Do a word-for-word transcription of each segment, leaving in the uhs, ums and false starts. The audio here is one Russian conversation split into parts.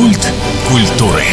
Культ культуры.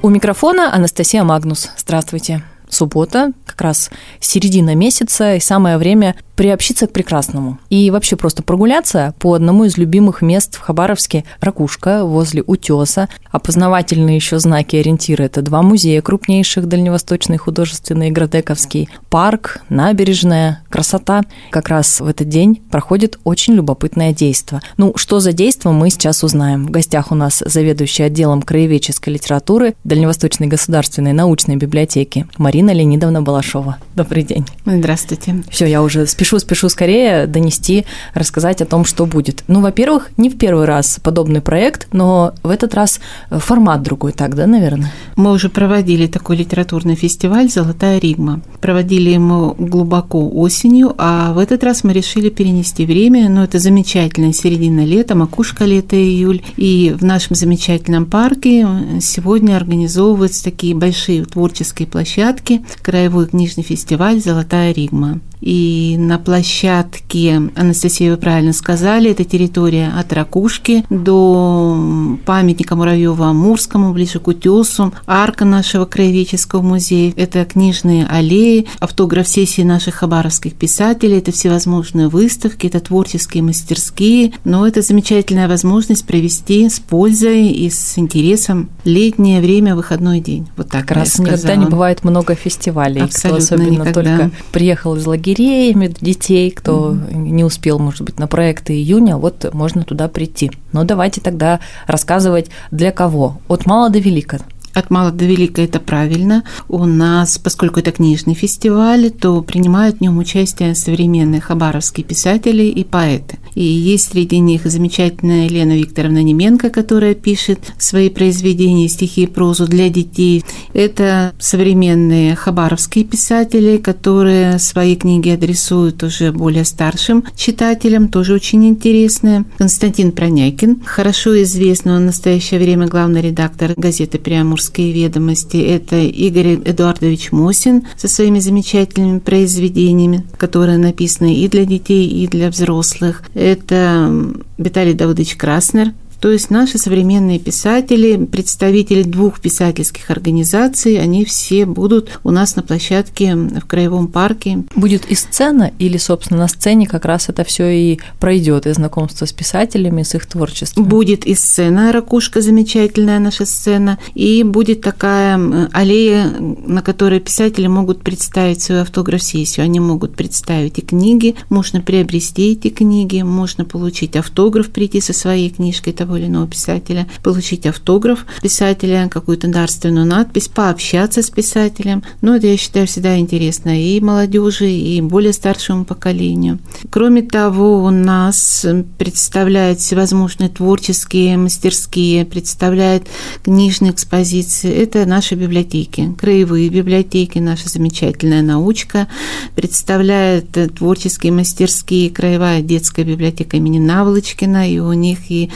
У микрофона Анастасия Магнус. Здравствуйте. Суббота, как раз середина месяца, и самое время приобщиться к прекрасному. И вообще просто прогуляться по одному из любимых мест в Хабаровске – Ракушка, возле Утеса. Опознавательные еще знаки, ориентиры – это два музея крупнейших, дальневосточный, художественный и Градековский, парк, набережная, красота. Как раз в этот день проходит очень любопытное действо. Ну, что за действо, мы сейчас узнаем. В гостях у нас заведующая отделом краеведческой литературы Дальневосточной государственной научной библиотеки Марина Марина Леонидовна Балашова. Добрый день. Здравствуйте. Все, я уже спешу-спешу скорее донести, рассказать о том, что будет. Ну, во-первых, не в первый раз подобный проект, но в этот раз формат другой, так, да, наверное? Мы уже проводили такой литературный фестиваль «Золотая Ригма». Проводили его глубоко осенью, а в этот раз мы решили перенести время, но это замечательная середина лета, макушка лета, июль, и в нашем замечательном парке сегодня организовываются такие большие творческие площадки, краевой книжный фестиваль «Золотая Ригма». И на площадке, Анастасия, вы правильно сказали, это территория от Ракушки до памятника Муравьёву-Амурскому, ближе к Утесу, арка нашего краеведческого музея, это книжные аллеи, автограф-сессии наших хабаровских писателей, это всевозможные выставки, это творческие мастерские, но это замечательная возможность провести с пользой и с интересом летнее время, выходной день. Вот так как раз никогда не бывает много фестивалей, абсолютно кто особенно никогда. Только приехал из лагеря, детей, кто mm-hmm. не успел, может быть, на проекты июня, вот можно туда прийти. Но давайте тогда рассказывать, для кого? От мала до велика. От мала до велика – это правильно. У нас, поскольку это книжный фестиваль, то принимают в нем участие современные хабаровские писатели и поэты. И есть среди них замечательная Лена Викторовна Неменко, которая пишет свои произведения, стихи и прозу для детей. Это современные хабаровские писатели, которые свои книги адресуют уже более старшим читателям, тоже очень интересные. Константин Пронякин, хорошо известный, он в настоящее время главный редактор газеты «Приамурский», «Ведомости». Это Игорь Эдуардович Мосин со своими замечательными произведениями, которые написаны и для детей, и для взрослых. Это Виталий Давыдович Краснер. То есть наши современные писатели, представители двух писательских организаций, они все будут у нас на площадке в Краевом парке. Будет и сцена, или, собственно, на сцене как раз это все и пройдет, и знакомство с писателями, с их творчеством? Будет и сцена, Ракушка, замечательная наша сцена, и будет такая аллея, на которой писатели могут представить свою автограф-сессию. Они могут представить и книги, можно приобрести эти книги, можно получить автограф, прийти со своей книжкой, это или иного писателя, получить автограф писателя, какую-то дарственную надпись, пообщаться с писателем. Ну, это, я считаю, всегда интересно и молодежи, и более старшему поколению. Кроме того, у нас представляют всевозможные творческие мастерские, представляют книжные экспозиции. Это наши библиотеки, краевые библиотеки, наша замечательная научка, представляет творческие мастерские, краевая детская библиотека имени Наволочкина, и у них и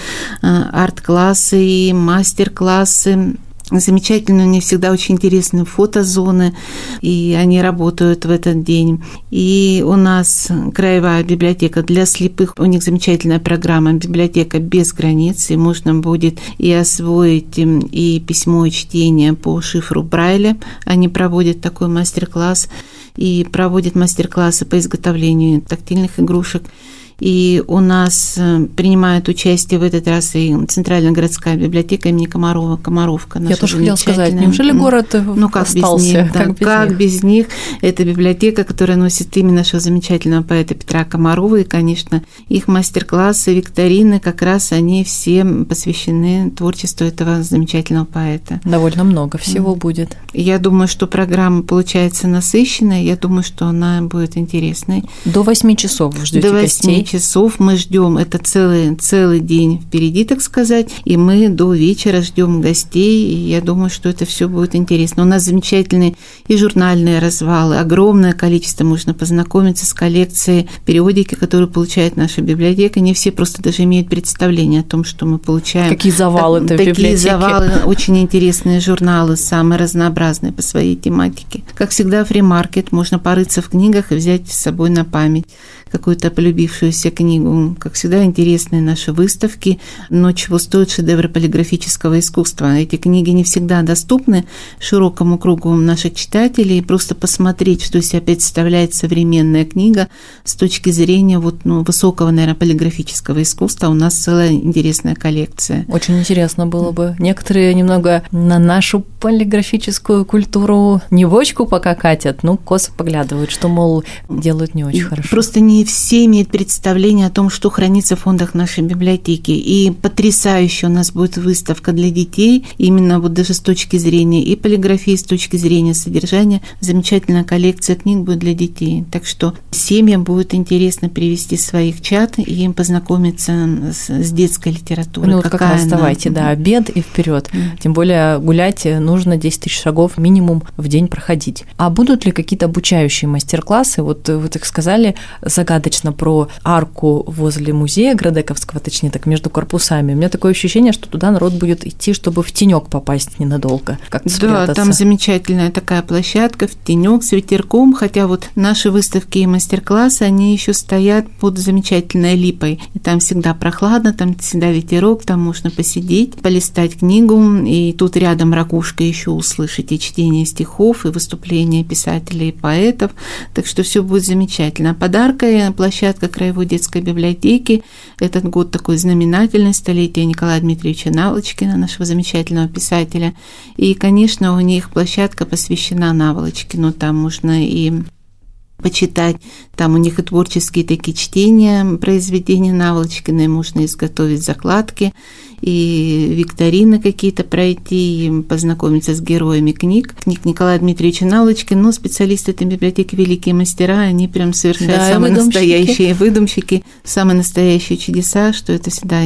арт-классы, и мастер-классы. Замечательно, у них всегда очень интересные фотозоны, и они работают в этот день. И у нас краевая библиотека для слепых, у них замечательная программа «Библиотека без границ», и можно будет и освоить и письмо, и чтение по шифру Брайля. Они проводят такой мастер-класс, и проводят мастер-классы по изготовлению тактильных игрушек. И у нас принимает участие в этот раз и Центральная городская библиотека имени Комарова, Комаровка. Я тоже хотела сказать, неужели город ну, как остался? Без них, да, как, без, как них? без них? Это библиотека, которая носит имя нашего замечательного поэта Петра Комарова, и, конечно, их мастер-классы, викторины, как раз они все посвящены творчеству этого замечательного поэта. Довольно много всего mm. будет. Я думаю, что программа получается насыщенная, я думаю, что она будет интересной. До восьми часов вы ждёте гостей? Часов мы ждем, это целый, целый день впереди, так сказать, и мы до вечера ждем гостей, и я думаю, что это все будет интересно. У нас замечательные и журнальные развалы, огромное количество, можно познакомиться с коллекцией периодики, которую получает наша библиотека, не все просто даже имеют представление о том, что мы получаем. Какие завалы так, это в библиотеке. Такие завалы, очень интересные журналы, самые разнообразные по своей тематике. Как всегда, фри-маркет, можно порыться в книгах и взять с собой на память. какую-то полюбившуюся книгу. Как всегда, интересные наши выставки, но чего стоит шедевры полиграфического искусства. Эти книги не всегда доступны широкому кругу наших читателей. Просто посмотреть, что из себя представляет современная книга с точки зрения вот, ну, высокого, наверное, полиграфического искусства. У нас целая интересная коллекция. Очень интересно было бы. Некоторые немного на нашу полиграфическую культуру не бочку пока катят, ну, косо поглядывают, что, мол, делают не очень хорошо. Просто не все имеют представление о том, что хранится в фондах нашей библиотеки. И потрясающе у нас будет выставка для детей, именно вот даже с точки зрения и полиграфии, с точки зрения содержания. Замечательная коллекция книг будет для детей. Так что семьям будет интересно привести своих чад и им познакомиться с, с детской литературой. Ну, вот как раз давайте, да, обед и вперед. Mm. Тем более гулять нужно десять тысяч шагов минимум в день проходить. А будут ли какие-то обучающие мастер-классы? Вот вы так сказали загадочно про арку возле музея Градековского, точнее так, между корпусами. У меня такое ощущение, что туда народ будет идти, чтобы в тенёк попасть ненадолго, как-то спрятаться. Да, там замечательная такая площадка, в тенёк с ветерком, хотя вот наши выставки и мастер-классы, они еще стоят под замечательной липой. И там всегда прохладно, там всегда ветерок, там можно посидеть, полистать книгу, и тут рядом ракушка еще услышать и чтение стихов, и выступления писателей и поэтов. Так что все будет замечательно. Подаркой площадка Краевой детской библиотеки. Этот год такой знаменательный, столетие Николая Дмитриевича Наволочкина, нашего замечательного писателя. И, конечно, у них площадка посвящена Наволочкину. Там можно и почитать. Там у них и творческие такие чтения, произведения Наволочкина, и можно изготовить закладки, и викторины какие-то пройти, и познакомиться с героями книг. Книг Николая Дмитриевича Наволочкина, но специалисты этой библиотеки, великие мастера, они прям совершают да, самые выдумщики. настоящие выдумщики, самые настоящие чудеса, что это всегда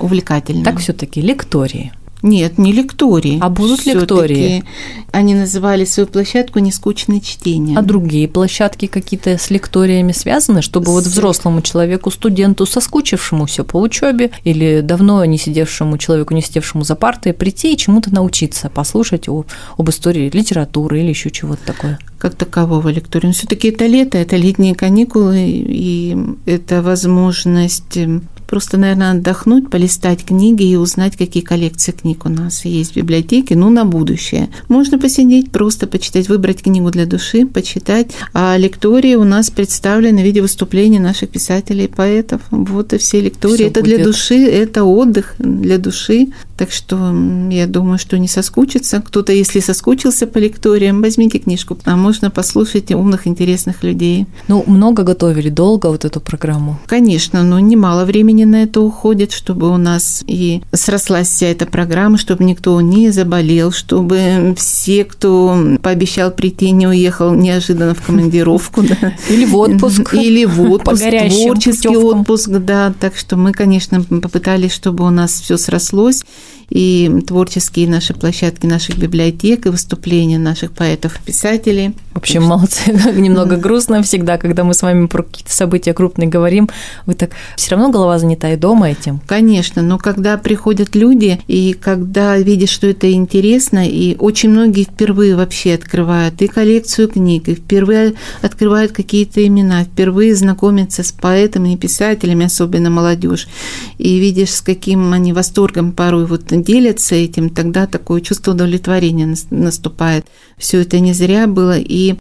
увлекательно. Так все-таки лектории. Нет, не лектории. А будут всё-таки лектории? Они называли свою площадку «Нескучное чтение». А другие площадки какие-то с лекториями связаны, чтобы с... вот взрослому человеку, студенту, соскучившемуся по учебе или давно не сидевшему человеку, не сидевшему за партой, прийти и чему-то научиться, послушать о, об истории литературы или еще чего-то такое? Как такового лектория. Но все-таки это лето, это летние каникулы, и это возможность... Просто, наверное, отдохнуть, полистать книги и узнать, какие коллекции книг у нас есть в библиотеке, ну, на будущее. Можно посидеть, просто почитать, выбрать книгу для души, почитать. А лектории у нас представлены в виде выступлений наших писателей и поэтов. Вот и все лектории. Всё это будет для души, это отдых для души. Так что я думаю, что не соскучится. Кто-то, если соскучился по лекториям, возьмите книжку, а можно послушать умных, интересных людей. Ну, много готовили, долго вот эту программу? Конечно, но немало времени на это уходит, чтобы у нас и срослась вся эта программа, чтобы никто не заболел, чтобы все, кто пообещал прийти, не уехал неожиданно в командировку. Да. Или в отпуск. Или в отпуск, творческий путёвкам. отпуск, да. Так что мы, конечно, попытались, чтобы у нас все срослось, и творческие наши площадки наших библиотек, и выступления наших поэтов и писателей. В общем, молодцы. Немного грустно всегда, когда мы с вами про какие-то события крупные говорим. Вы так все равно голова занята и дома этим? Конечно, но когда приходят люди, и когда видишь, что это интересно, и очень многие впервые вообще открывают и коллекцию книг, и впервые открывают какие-то имена, впервые знакомятся с поэтами и писателями, особенно молодежь, и видишь, с каким они восторгом порой вот делятся этим, тогда такое чувство удовлетворения наступает. Все это не зря было, и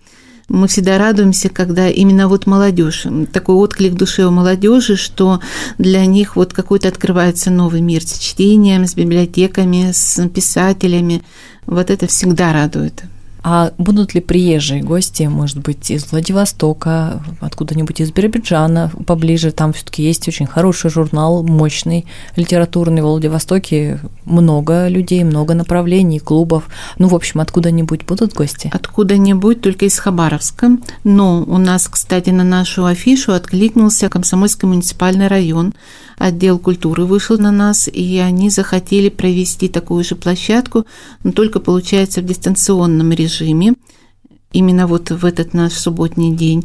мы всегда радуемся, когда именно вот молодежь, такой отклик души у молодежи, что для них вот какой-то открывается новый мир с чтением, с библиотеками, с писателями. Вот это всегда радует. А будут ли приезжие гости, может быть, из Владивостока, откуда-нибудь из Биробиджана, поближе? Там все-таки есть очень хороший журнал, мощный, литературный. В Владивостоке много людей, много направлений, клубов. Ну, в общем, откуда-нибудь будут гости? Откуда-нибудь, только из Хабаровска. Но у нас, кстати, на нашу афишу откликнулся Комсомольский муниципальный район. Отдел культуры вышел на нас, и они захотели провести такую же площадку, но только, получается, в дистанционном режиме, именно вот в этот наш субботний день.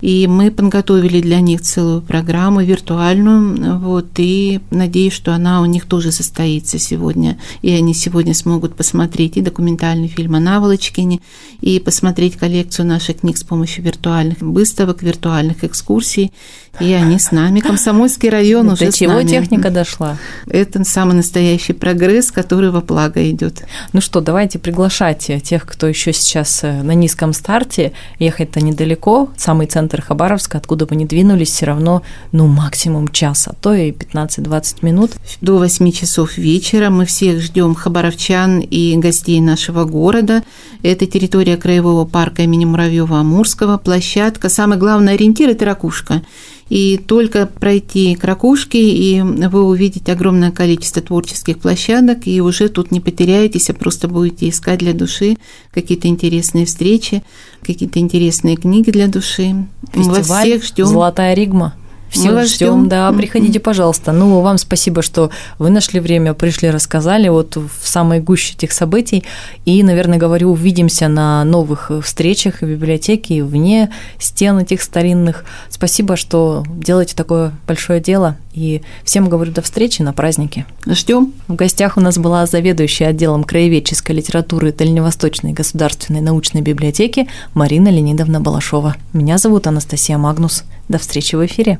И мы подготовили для них целую программу виртуальную, вот, и надеюсь, что она у них тоже состоится сегодня. И они сегодня смогут посмотреть и документальный фильм о Наволочкине, и посмотреть коллекцию наших книг с помощью виртуальных выставок, виртуальных экскурсий. И они с нами. Комсомольский район уже с нами. До чего техника дошла? Это самый настоящий прогресс, который во благо идет. Ну что, давайте приглашать тех, кто еще сейчас на низком старте. Ехать-то недалеко, самый центр Хабаровска, откуда бы ни двинулись, все равно, ну, максимум час, а то и пятнадцать-двадцать минут. До восьми часов вечера мы всех ждем хабаровчан и гостей нашего города. Это территория Краевого парка имени Муравьёва-Амурского, площадка. Самый главный ориентир – это ракушка. И только пройти к ракушке, и вы увидите огромное количество творческих площадок, и уже тут не потеряетесь, а просто будете искать для души какие-то интересные встречи, какие-то интересные книги для души. Фестиваль, мы вас всех ждем. «Золотая Ригма». Все ждем. ждем, да, приходите, пожалуйста. Ну, вам спасибо, что вы нашли время, пришли, рассказали вот в самой гуще этих событий. И, наверное, говорю, увидимся на новых встречах в библиотеке и вне стен этих старинных. Спасибо, что делаете такое большое дело. И всем говорю до встречи на празднике. Ждем. В гостях у нас была заведующая отделом краеведческой литературы Дальневосточной государственной научной библиотеки Марина Леонидовна Балашова. Меня зовут Анастасия Магнус. До встречи в эфире.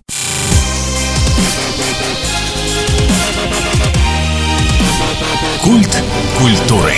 Культ культуры.